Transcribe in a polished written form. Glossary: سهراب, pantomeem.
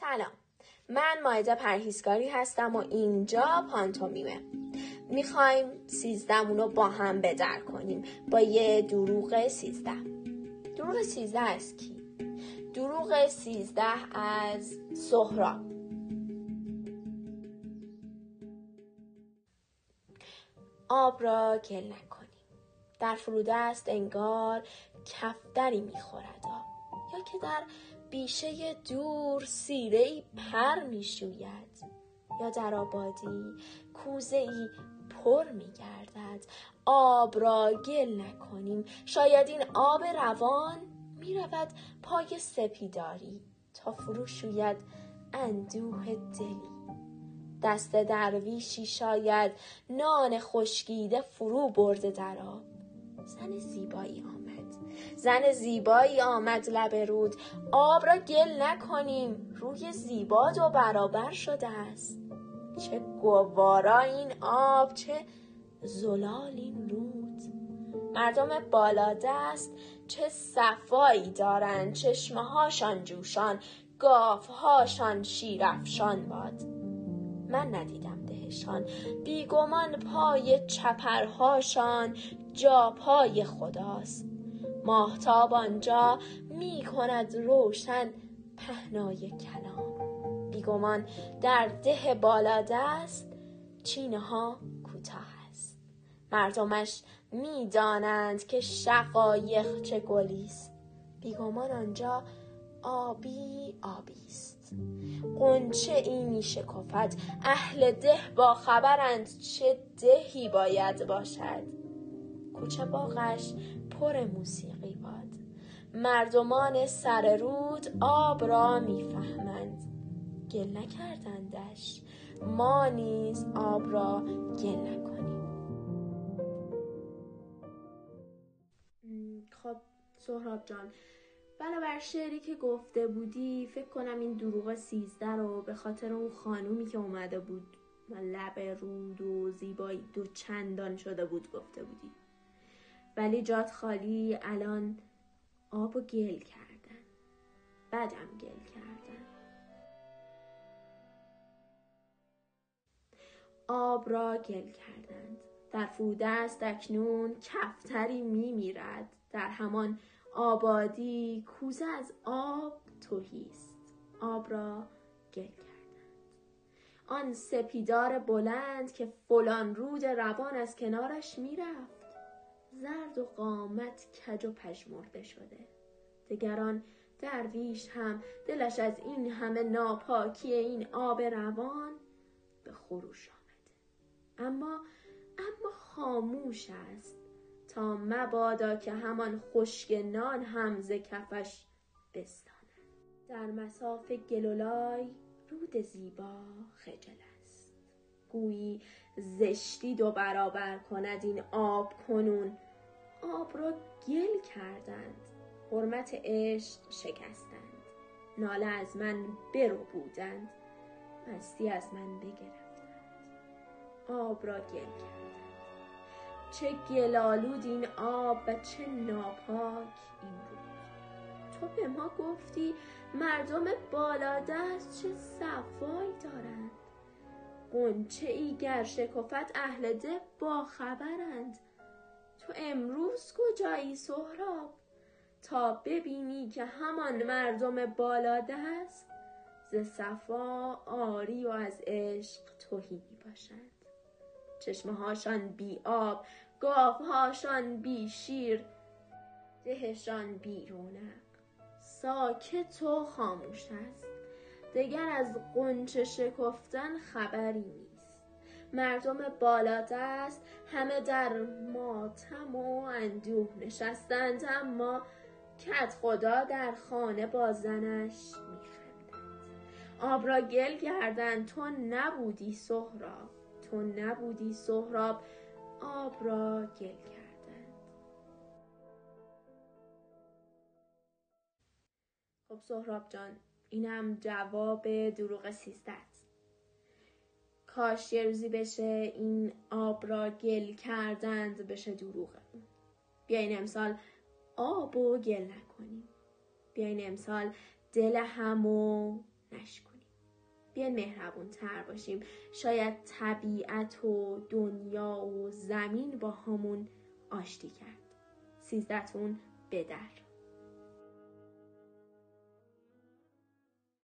سلام، من مائده پرهیزکاری هستم و اینجا پانتومیمه. میخوایم 13مون رو با هم بدر کنیم با یه دروغ 13. دروغ 13 از کی؟ دروغ 13 از سهراب. آب را گل نکنیم، در فروده است انگار کفتری میخورد آب، یا که در بیشه دور سیره‌ای پر میشوید، یا در آبادی کوزه‌ای پر میگردد. آب را گل نکنیم، شاید این آب روان میرود پای سپیداری تا فرو شوید اندوه دلی. دست درویشی شاید نان خشکیده فرو برده در آب. زن زیبایی آمد لب رود. آب را گل نکنیم، روی زیبا دو برابر شده است. چه گوارا این آب، چه زلال این رود. مردم بالادست چه صفایی دارند، چشمه هاشان جوشان، گاف هاشان شیرفشان باد. من ندیدم دهشان، بیگمان پای چپرهاشان جا پای خداست. ماهتاب آنجا می کند روشن پهنای کلام. بیگمان در ده بالاده است، چینه ها کوتاه است. مردمش می دانند که شقایق چه گلیست. بیگمان آنجا آبی آبیست، قنچه ای می شکفت. اهل ده با خبرند چه دهی باید باشد. کوچه باغش پر موسیقی باد، مردمان سر رود آب را می فهمند. گل نکردندش، ما نیز آب را گل نکنیم. خب سهراب جان، بنابر شعری که گفته بودی فکر کنم این دروغ 13 رو به خاطر اون خانومی که اومده بود لب رود و زیبایی دو چندان شده بود گفته بودی، ولی جات خالی. الان آبو گل کردن، بعدم گل کردن. آب را گل کردند، در فروده است اکنون کفتری میمیرد. در همان آبادی کوزه از آب تهیست. آب را گل کردند، آن سپیدار بلند که فلان رود روان از کنارش میرفت، زرد و قامت کج و پژمرده شده. دگران درویش هم دلش از این همه ناپاکی این آب روان به خروش آمده، اما خاموش است تا مبادا که همان خشک نان هم ز کفش بستاند. در مصاف گلولای رود زیبا خجل است، گویی زشتی دو برابر کند این آب کنون. آب را گل کردند، حرمت عشق شکستند، ناله از من برو بودند، مستی از من بگرفتند. آب را گل کردند، چه گلالود این آب و چه ناپاک این بود. تو به ما گفتی مردم بالادست چه صفایی دارند، قنچه ای گر شکفت اهل ده با خبرند. تو امروز کجایی سهراب، تا ببینی که همان مردم بالاده است ز صفا عاری و از عشق تهی باشند. چشمه هاشان بی آب، گاف هاشان بی شیر، دهشان بی رونق، ساکت و خاموش است. دگر از قنچه شکفتن خبری نیست. مردم بالاده است همه در ماتم و اندوه نشستند، اما کد خدا در خانه با زنش میخندد. آب را گل کردند، تو نبودی سهراب، آب را گل کردند. خب سهراب جان، اینم جواب دروغ 13. کاش یه روزی بشه این آب را گل کردند بشه دروغ. بیاین امسال آب و گل نکنیم، بیاین امسال دل همو نشکنیم. بیاین مهربون تر باشیم. شاید طبیعت و دنیا و زمین با همون آشتی کرد. 13 تون به در.